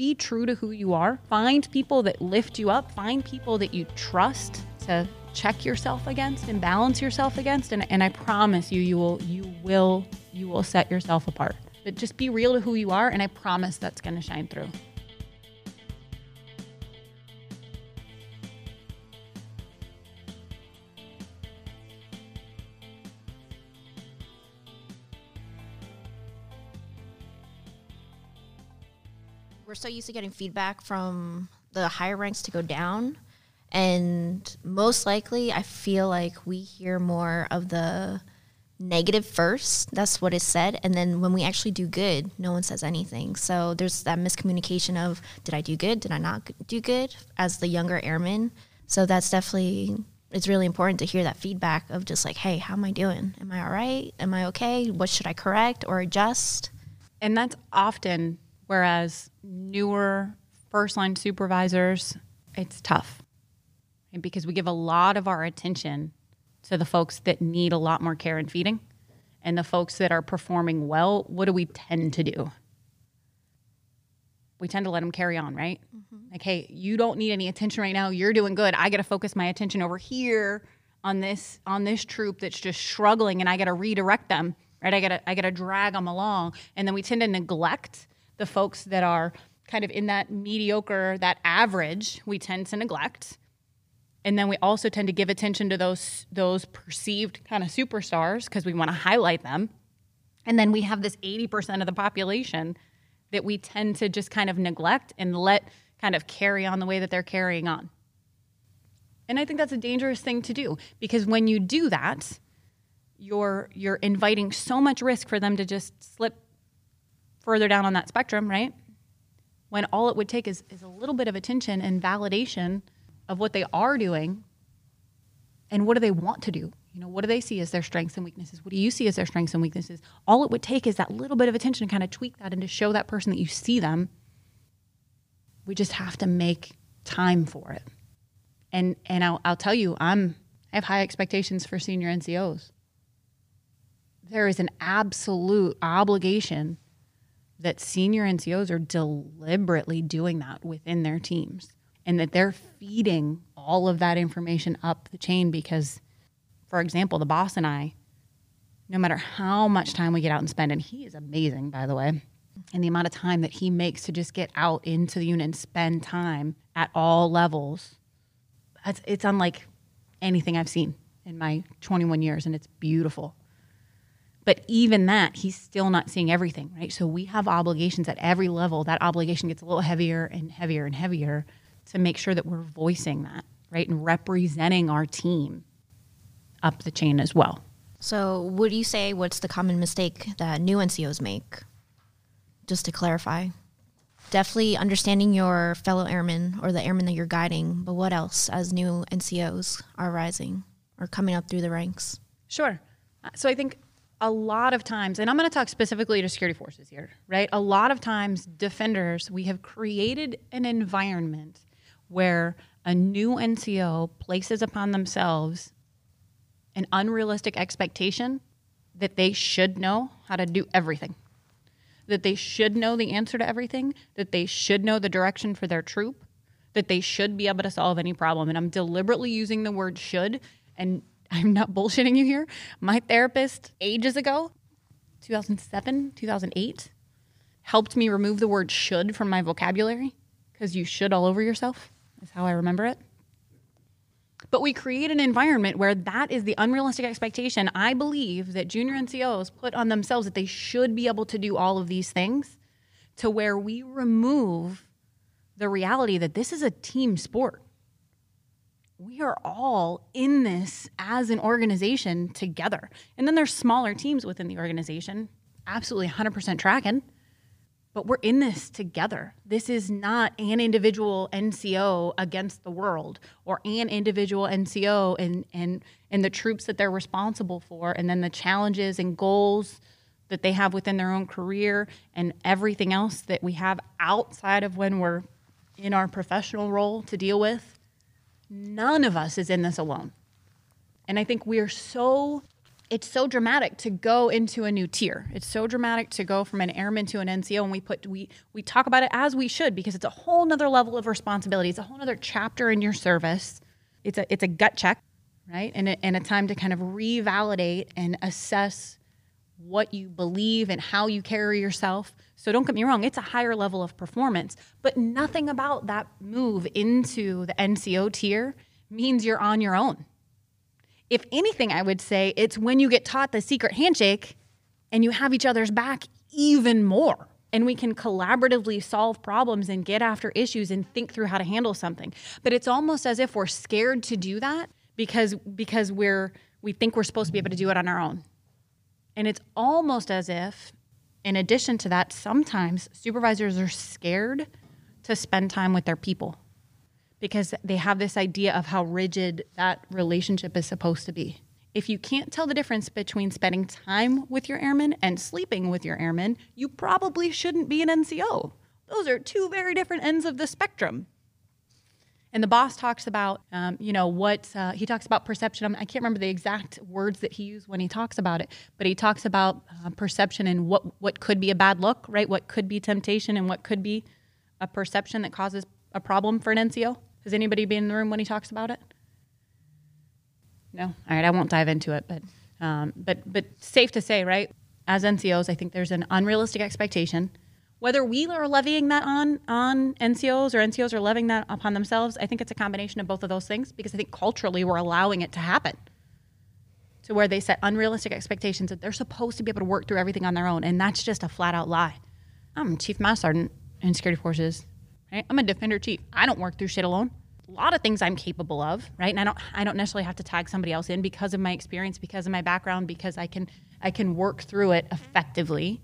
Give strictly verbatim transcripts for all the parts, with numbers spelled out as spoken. be true to who you are. Find people that lift you up. Find people that you trust to check yourself against and balance yourself against. And, and I promise you, you will, you will, you will set yourself apart. But just be real to who you are, and I promise that's going to shine through. We're so used to getting feedback from the higher ranks to go down. And most likely, I feel like we hear more of the negative first. That's what is said. And then when we actually do good, no one says anything. So there's that miscommunication of, did I do good? Did I not do good as the younger airman? So that's definitely, it's really important to hear that feedback of just like, hey, how am I doing? Am I all right? Am I okay? What should I correct or adjust? And that's often, whereas newer first-line supervisors, it's tough. And because we give a lot of our attention to the folks that need a lot more care and feeding, and the folks that are performing well, what do we tend to do? We tend to let them carry on, right? Mm-hmm. Like, hey, you don't need any attention right now. You're doing good. I got to focus my attention over here on this on this troop that's just struggling, and I got to redirect them, right? I got to I got to drag them along, and then we tend to neglect the folks that are kind of in that mediocre, that average. We tend to neglect. And then we also tend to give attention to those those perceived kind of superstars because we want to highlight them. And then we have this eighty percent of the population that we tend to just kind of neglect and let kind of carry on the way that they're carrying on. And I think that's a dangerous thing to do, because when you do that, you're you're inviting so much risk for them to just slip further down on that spectrum, right? When all it would take is, is a little bit of attention and validation of what they are doing and what do they want to do. You know, what do they see as their strengths and weaknesses? What do you see as their strengths and weaknesses? All it would take is that little bit of attention to kind of tweak that and to show that person that you see them. We just have to make time for it. And and I'll, I'll tell you, I'm, I have high expectations for senior N C Os. There is an absolute obligation that senior N C Os are deliberately doing that within their teams. And that they're feeding all of that information up the chain because, for example, the boss and I, no matter how much time we get out and spend, and he is amazing, by the way, and the amount of time that he makes to just get out into the unit and spend time at all levels, it's, it's unlike anything I've seen in my twenty-one years, and it's beautiful. But even that, he's still not seeing everything, right? So we have obligations at every level. That obligation gets a little heavier and heavier and heavier, to make sure that we're voicing that, right, and representing our team up the chain as well. So would you say what's the common mistake that new N C Os make? Just to clarify. Definitely understanding your fellow airmen or the airmen that you're guiding, but what else as new N C Os are rising or coming up through the ranks? Sure. So I think a lot of times, and I'm going to talk specifically to security forces here, right? A lot of times defenders, we have created an environment where a new N C O places upon themselves an unrealistic expectation that they should know how to do everything, that they should know the answer to everything, that they should know the direction for their troop, that they should be able to solve any problem. And I'm deliberately using the word should, and I'm not bullshitting you here. My therapist ages ago, two thousand seven, two thousand eight, helped me remove the word should from my vocabulary, because you should all over yourself. That's how I remember it. But we create an environment where that is the unrealistic expectation, I believe, that junior N C Os put on themselves, that they should be able to do all of these things, to where we remove the reality that this is a team sport. We are all in this as an organization together. And then there's smaller teams within the organization, absolutely one hundred percent tracking. But we're in this together. This is not an individual N C O against the world, or an individual N C O and, and, and the troops that they're responsible for, and then the challenges and goals that they have within their own career and everything else that we have outside of when we're in our professional role to deal with. None of us is in this alone. And I think we are so it's so dramatic to go into a new tier. It's so dramatic to go from an airman to an N C O, and we put we we talk about it as we should, because it's a whole nother level of responsibility. It's a whole nother chapter in your service. It's a it's a gut check, right? And a, and a time to kind of revalidate and assess what you believe and how you carry yourself. So don't get me wrong, it's a higher level of performance, but nothing about that move into the N C O tier means you're on your own. If anything, I would say it's when you get taught the secret handshake and you have each other's back even more, and we can collaboratively solve problems and get after issues and think through how to handle something. But it's almost as if we're scared to do that because because we're we think we're supposed to be able to do it on our own. And it's almost as if, in addition to that, sometimes supervisors are scared to spend time with their people, because they have this idea of how rigid that relationship is supposed to be. If you can't tell the difference between spending time with your airman and sleeping with your airman, you probably shouldn't be an N C O. Those are two very different ends of the spectrum. And the boss talks about, um, you know, what, uh, he talks about perception. I, mean, I can't remember the exact words that he used when he talks about it, but he talks about uh, perception and what, what could be a bad look, right? What could be temptation and what could be a perception that causes a problem for an N C O. Has anybody been in the room when he talks about it? No? All right, I won't dive into it, but um, but but safe to say, right, as N C Os, I think there's an unrealistic expectation. Whether we are levying that on, on N C Os or N C Os are levying that upon themselves, I think it's a combination of both of those things, because I think culturally we're allowing it to happen to where they set unrealistic expectations that they're supposed to be able to work through everything on their own, and that's just a flat-out lie. I'm Chief Master Sergeant in Security Forces. Right? I'm a defender chief. I don't work through shit alone. A lot of things I'm capable of, right? And I don't I don't necessarily have to tag somebody else in because of my experience, because of my background, because I can I can work through it effectively.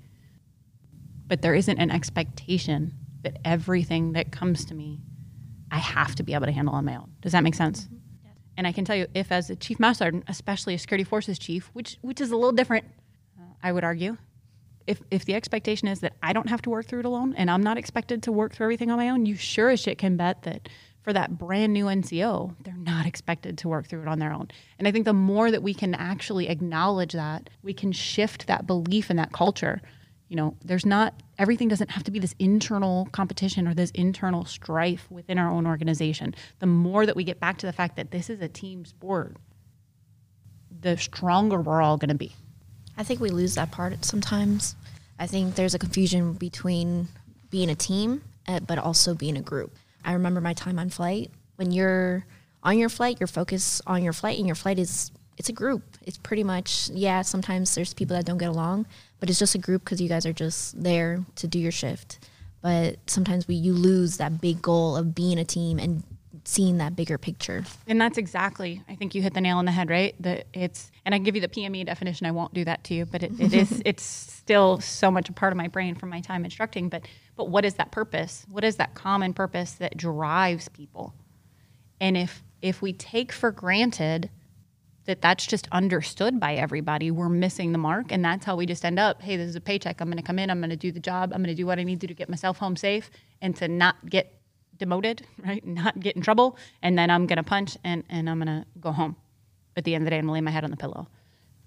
But there isn't an expectation that everything that comes to me, I have to be able to handle on my own. Does that make sense? Mm-hmm. Yes. And I can tell you, if as a Chief Master Sergeant, especially a Security Forces chief, which which is a little different, uh, I would argue, If if the expectation is that I don't have to work through it alone and I'm not expected to work through everything on my own, you sure as shit can bet that for that brand new N C O, they're not expected to work through it on their own. And I think the more that we can actually acknowledge that, we can shift that belief and that culture. You know, there's not, everything doesn't have to be this internal competition or this internal strife within our own organization. The more that we get back to the fact that this is a team sport, the stronger we're all going to be. I think we lose that part sometimes. I think there's a confusion between being a team, uh, but also being a group. I remember my time on flight. When you're on your flight, you're focused on your flight, and your flight is, it's a group. It's pretty much, yeah, sometimes there's people that don't get along, but it's just a group because you guys are just there to do your shift. But sometimes we you lose that big goal of being a team and seeing that bigger picture. And that's exactly, I think you hit the nail on the head, right? That it's, and I can give you the P M E definition. I won't do that to you, but it, it is, it's still so much a part of my brain from my time instructing. But, but what is that purpose? What is that common purpose that drives people? And if, if we take for granted that that's just understood by everybody, we're missing the mark. And that's how we just end up, hey, this is a paycheck. I'm going to come in, I'm going to do the job. I'm going to do what I need to do to get myself home safe and to not get demoted, right? Not get in trouble. And then I'm going to punch and, and I'm going to go home. At the end of the day, I'm going to lay my head on the pillow,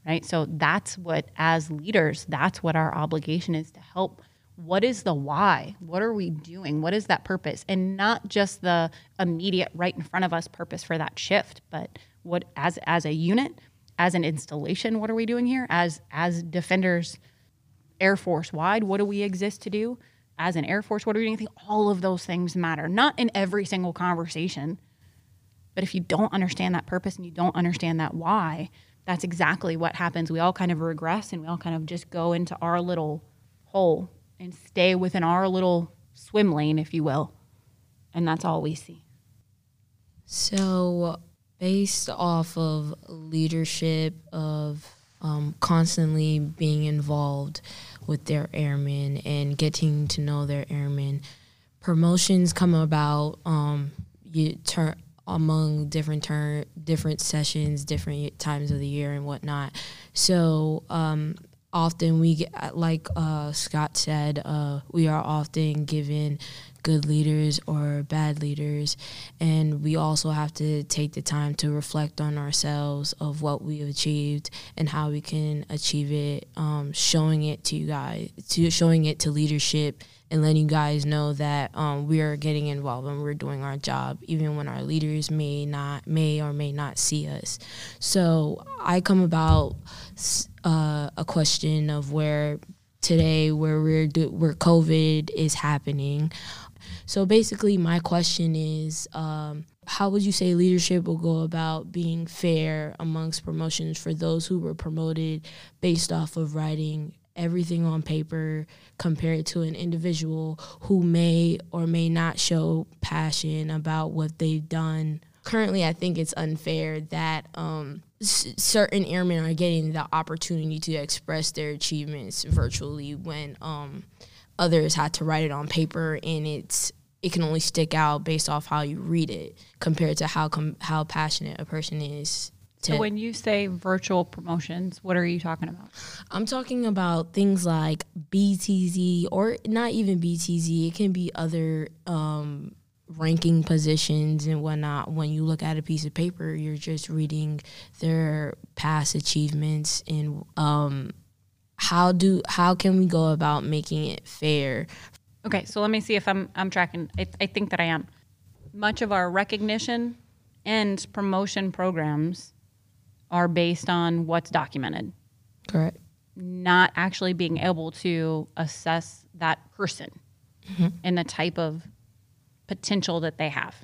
right? So that's what, as leaders, that's what our obligation is to help. What is the why? What are we doing? What is that purpose? And not just the immediate right in front of us purpose for that shift, but what, as, as a unit, as an installation, what are we doing here? As, as defenders, Air Force wide, what do we exist to do? As an Air Force, what are we doing? I think all of those things matter. Not in every single conversation, but if you don't understand that purpose and you don't understand that why, that's exactly what happens. We all kind of regress and we all kind of just go into our little hole and stay within our little swim lane, if you will. And that's all we see. So based off of leadership of Um, constantly being involved with their airmen and getting to know their airmen, promotions come about um, you ter- among different ter- different sessions, different times of the year and whatnot. So um, often we get, like uh, Scott said, uh, we are often given good leaders or bad leaders. And we also have to take the time to reflect on ourselves of what we have achieved and how we can achieve it, um, showing it to you guys, to showing it to leadership and letting you guys know that um, we are getting involved and we're doing our job, even when our leaders may not, may or may not see us. So I come about uh, a question of where today, where we're do, where COVID is happening. So basically, my question is, um, how would you say leadership will go about being fair amongst promotions for those who were promoted based off of writing everything on paper compared to an individual who may or may not show passion about what they've done? Currently, I think it's unfair that um, c- certain airmen are getting the opportunity to express their achievements virtually when um, others had to write it on paper, and it's it can only stick out based off how you read it compared to how com- how passionate a person is. So when you say virtual promotions, what are you talking about? I'm talking about things like B T Z, or not even B T Z. It can be other um, ranking positions and whatnot. When you look at a piece of paper, you're just reading their past achievements. And um, how do how can we go about making it fair? Okay, so let me see if I'm I'm tracking. I, I think that I am. Much of our recognition and promotion programs are based on what's documented. Correct. Not actually being able to assess that person mm-hmm. and the type of potential that they have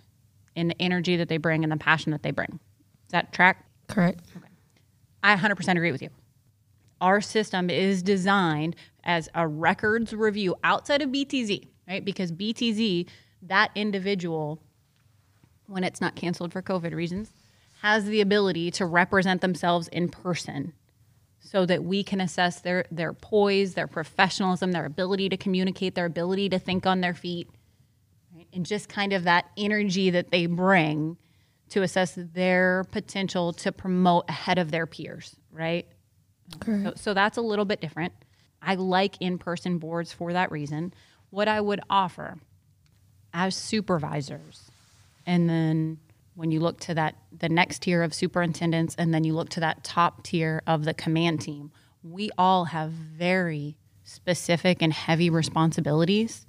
and the energy that they bring and the passion that they bring. Does that track? Correct. Okay. I one hundred percent agree with you. Our system is designed as a records review outside of B T Z, right? Because B T Z, that individual, when it's not canceled for COVID reasons, has the ability to represent themselves in person so that we can assess their, their poise, their professionalism, their ability to communicate, their ability to think on their feet, right? And just kind of that energy that they bring to assess their potential to promote ahead of their peers, right? Correct. So, so that's a little bit different. I like in-person boards for that reason. What I would offer as supervisors, and then when you look to that, the next tier of superintendents, and then you look to that top tier of the command team, we all have very specific and heavy responsibilities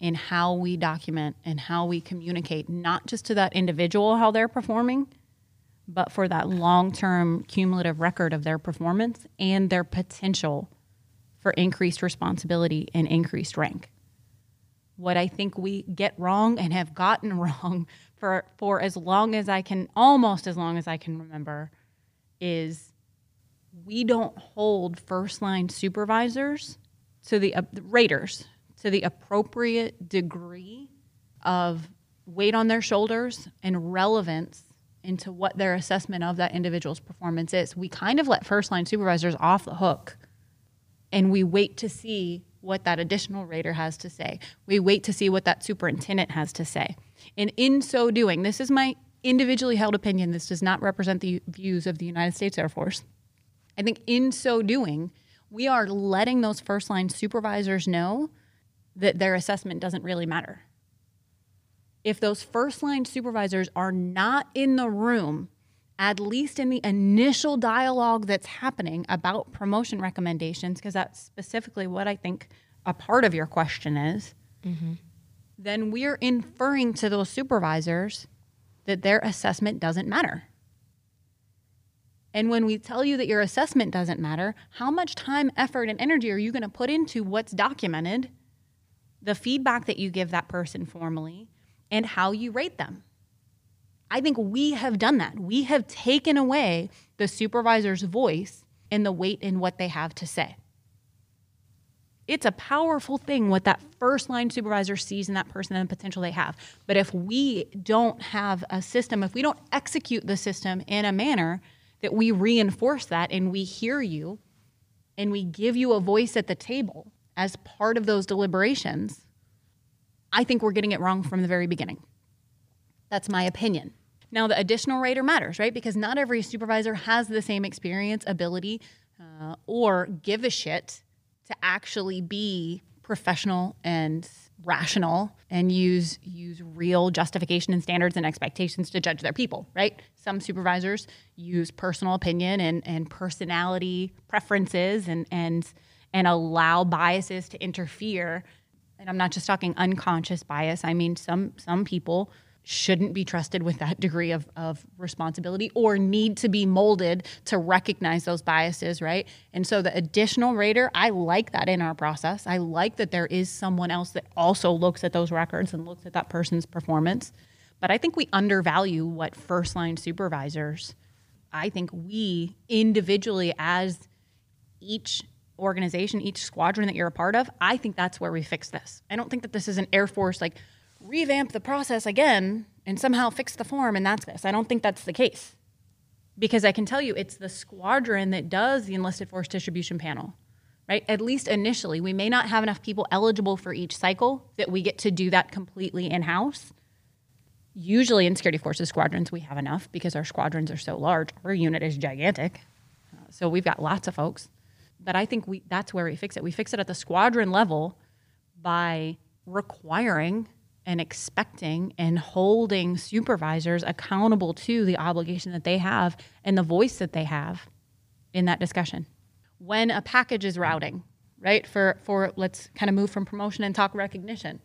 in how we document and how we communicate, not just to that individual how they're performing, but for that long-term cumulative record of their performance and their potential for increased responsibility and increased rank. What I think we get wrong and have gotten wrong for, for as long as I can, almost as long as I can remember, is we don't hold first-line supervisors to the uh, raters to the appropriate degree of weight on their shoulders and relevance into what their assessment of that individual's performance is. We kind of let first-line supervisors off the hook, and we wait to see what that additional rater has to say. We wait to see what that superintendent has to say. And in so doing, this is my individually held opinion. This does not represent the views of the United States Air Force. I think in so doing, we are letting those first-line supervisors know that their assessment doesn't really matter. If those first-line supervisors are not in the room, at least in the initial dialogue that's happening about promotion recommendations, because that's specifically what I think a part of your question is, mm-hmm. then we're inferring to those supervisors that their assessment doesn't matter. And when we tell you that your assessment doesn't matter, how much time, effort, and energy are you going to put into what's documented, the feedback that you give that person formally, and how you rate them? I think we have done that. We have taken away the supervisor's voice and the weight in what they have to say. It's a powerful thing what that first-line supervisor sees in that person and the potential they have. But if we don't have a system, if we don't execute the system in a manner that we reinforce that and we hear you and we give you a voice at the table as part of those deliberations, I think we're getting it wrong from the very beginning. That's my opinion. Now, the additional rater matters, right? Because not every supervisor has the same experience, ability, uh, or give a shit to actually be professional and rational and use use real justification and standards and expectations to judge their people, right? Some supervisors use personal opinion and, and personality preferences and and and allow biases to interfere. And I'm not just talking unconscious bias. I mean, some some people shouldn't be trusted with that degree of, of responsibility or need to be molded to recognize those biases, right? And so the additional rater, I like that in our process. I like that there is someone else that also looks at those records and looks at that person's performance. But I think we undervalue what first-line supervisors, I think we individually as each organization, each squadron that you're a part of, I think that's where we fix this. I don't think that this is an Air Force, like, revamp the process again and somehow fix the form, and that's this. I don't think that's the case, because I can tell you it's the squadron that does the enlisted force distribution panel, right? At least initially. We may not have enough people eligible for each cycle that we get to do that completely in-house. Usually in security forces squadrons, we have enough because our squadrons are so large. Our unit is gigantic, uh, so we've got lots of folks. But I think we that's where we fix it. We fix it at the squadron level by requiring and expecting and holding supervisors accountable to the obligation that they have and the voice that they have in that discussion. When a package is routing, right, for, for let's kind of move from promotion and talk recognition,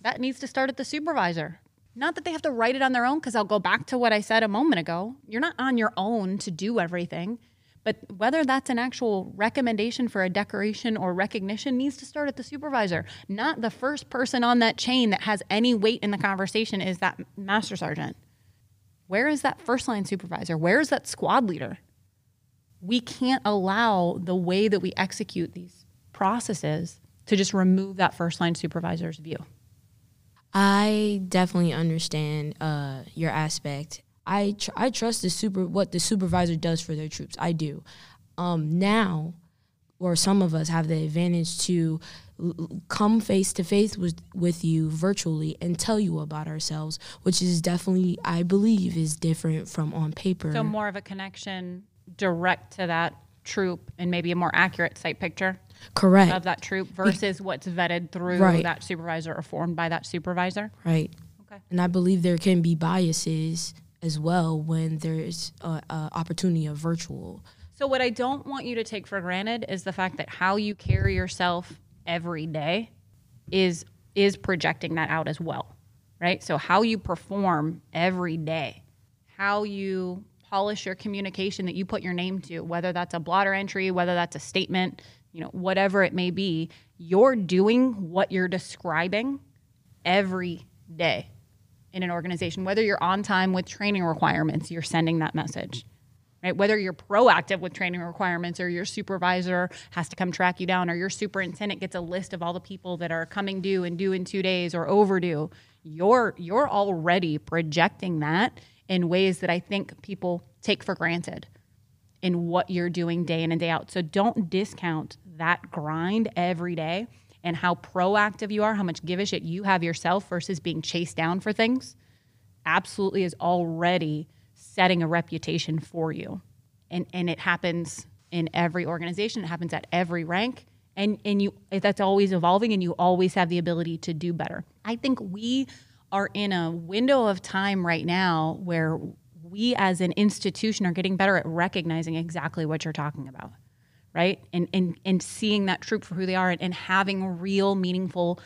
that needs to start at the supervisor. Not that they have to write it on their own, because I'll go back to what I said a moment ago. You're not on your own to do everything, but whether that's an actual recommendation for a decoration or recognition needs to start at the supervisor. Not the first person on that chain that has any weight in the conversation is that master sergeant. Where is that first line supervisor? Where is that squad leader? We can't allow the way that we execute these processes to just remove that first line supervisor's view. I definitely understand uh, your aspect. I tr- I trust the super what the supervisor does for their troops. I do. Um, now, or some of us have the advantage to l- come face to face with with you virtually and tell you about ourselves, which is definitely, I believe, is different from on paper. So more of a connection direct to that troop and maybe a more accurate sight picture. Correct. Of that troop versus Be- what's vetted through right. that supervisor or formed by that supervisor. Right. Okay. And I believe there can be biases as well when there's an opportunity of virtual. So what I don't want you to take for granted is the fact that how you carry yourself every day is is projecting that out as well, right? So how you perform every day, how you polish your communication that you put your name to, whether that's a blotter entry, whether that's a statement, you know, whatever it may be, you're doing what you're describing every day in an organization. Whether you're on time with training requirements, you're sending that message, right? Whether you're proactive with training requirements or your supervisor has to come track you down or your superintendent gets a list of all the people that are coming due and due in two days or overdue, you're you're already projecting that in ways that I think people take for granted in what you're doing day in and day out. So don't discount that grind every day and how proactive you are, how much give a shit you have yourself versus being chased down for things, absolutely is already setting a reputation for you. And and it happens in every organization. It happens at every rank. And, and you that's always evolving, and you always have the ability to do better. I think we are in a window of time right now where we as an institution are getting better at recognizing exactly what you're talking about. Right? And, and and seeing that troop for who they are and, and having real meaningful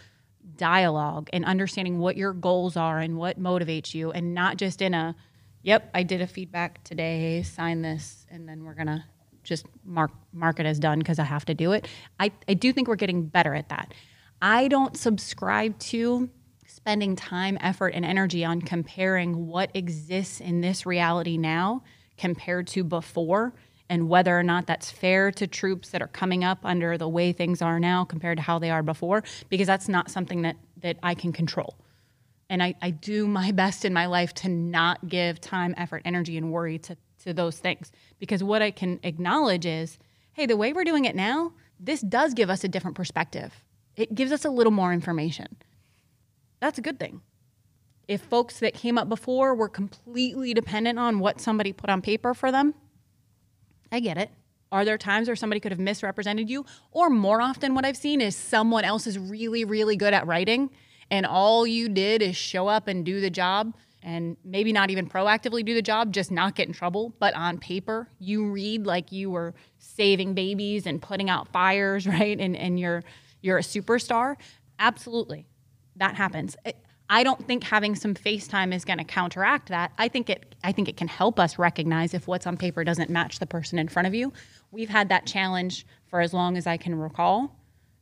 dialogue and understanding what your goals are and what motivates you, and not just in a, yep, I did a feedback today, sign this, and then we're going to just mark mark it as done because I have to do it. I, I do think we're getting better at that. I don't subscribe to spending time, effort, and energy on comparing what exists in this reality now compared to before, and whether or not that's fair to troops that are coming up under the way things are now compared to how they are before, because that's not something that, that I can control. And I, I do my best in my life to not give time, effort, energy, and worry to, to those things. Because what I can acknowledge is, hey, the way we're doing it now, this does give us a different perspective. It gives us a little more information. That's a good thing. If folks that came up before were completely dependent on what somebody put on paper for them, I get it. Are there times where somebody could have misrepresented you? Or more often what I've seen is someone else is really, really good at writing, and all you did is show up and do the job, and maybe not even proactively do the job, just not get in trouble. But on paper, you read like you were saving babies and putting out fires, right? And and you're you're a superstar. Absolutely, that happens. It, I don't think having some FaceTime is going to counteract that. I think it I think it can help us recognize if what's on paper doesn't match the person in front of you. We've had that challenge for as long as I can recall,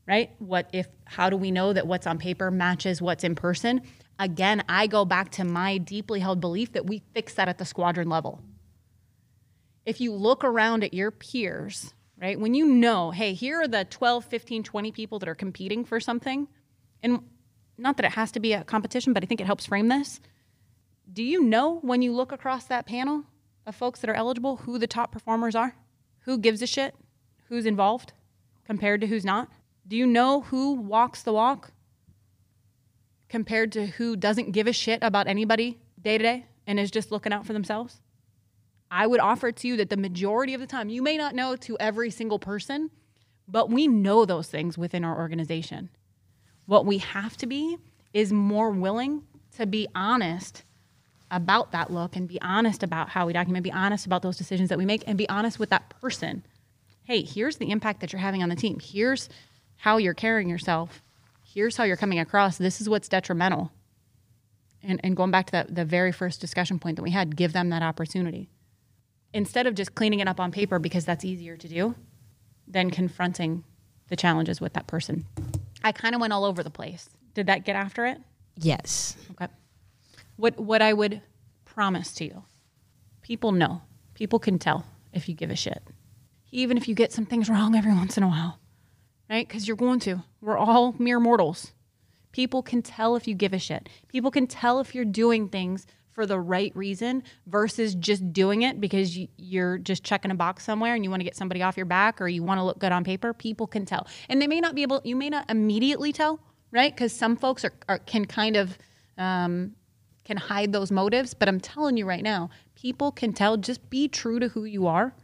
right? What if how do we know that what's on paper matches what's in person? Again, I go back to my deeply held belief that we fix that at the squadron level. If you look around at your peers, right? When you know, hey, here are the twelve, fifteen, twenty people that are competing for something, and not that it has to be a competition, but I think it helps frame this. Do you know when you look across that panel of folks that are eligible who the top performers are? Who gives a shit? Who's involved compared to who's not? Do you know who walks the walk compared to who doesn't give a shit about anybody day to day and is just looking out for themselves? I would offer to you that the majority of the time, you may not know to every single person, but we know those things within our organization. What we have to be is more willing to be honest about that look and be honest about how we document, be honest about those decisions that we make, and be honest with that person. Hey, here's the impact that you're having on the team. Here's how you're carrying yourself. Here's how you're coming across. This is what's detrimental. And, and going back to that, the very first discussion point that we had, give them that opportunity. Instead of just cleaning it up on paper because that's easier to do, then confronting the challenges with that person. I kind of went all over the place. Did that get after it? Yes. Okay. What what I would promise to you, people know. People can tell if you give a shit. Even if you get some things wrong every once in a while, right? Because you're going to. We're all mere mortals. People can tell if you give a shit. People can tell if you're doing things for the right reason versus just doing it because you're just checking a box somewhere and you want to get somebody off your back or you want to look good on paper. People can tell. And they may not be able, you may not immediately tell, right? Because some folks are, are can kind of, um, can hide those motives. But I'm telling you right now, people can tell. Just be true to who you are.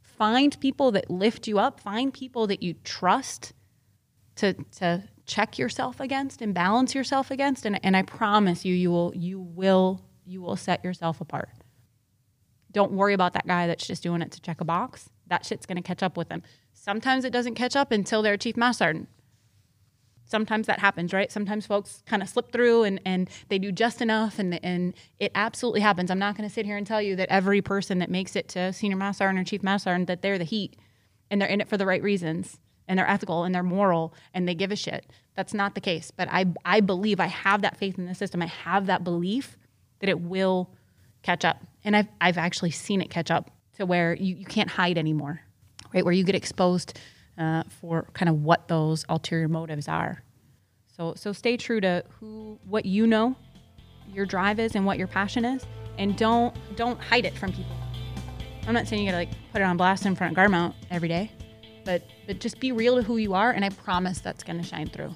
Find people that lift you up. Find people that you trust to, to check yourself against and balance yourself against. And, and I promise you, you will, you will, you will set yourself apart. Don't worry about that guy that's just doing it to check a box. That shit's going to catch up with them. Sometimes it doesn't catch up until they're chief master sergeant. Sometimes that happens, right? Sometimes folks kind of slip through and, and they do just enough, and, and it absolutely happens. I'm not going to sit here and tell you that every person that makes it to senior master sergeant or chief master sergeant, that they're the heat and they're in it for the right reasons and they're ethical and they're moral and they give a shit. That's not the case. But I, I believe, I have that faith in the system. I have that belief that it will catch up. And I've I've actually seen it catch up to where you, you can't hide anymore, right? Where you get exposed uh, for kind of what those ulterior motives are. So so stay true to who, what you know your drive is and what your passion is, and don't don't hide it from people. I'm not saying you gotta like put it on blast in front of guard mount every day, but but just be real to who you are, and I promise that's gonna shine through.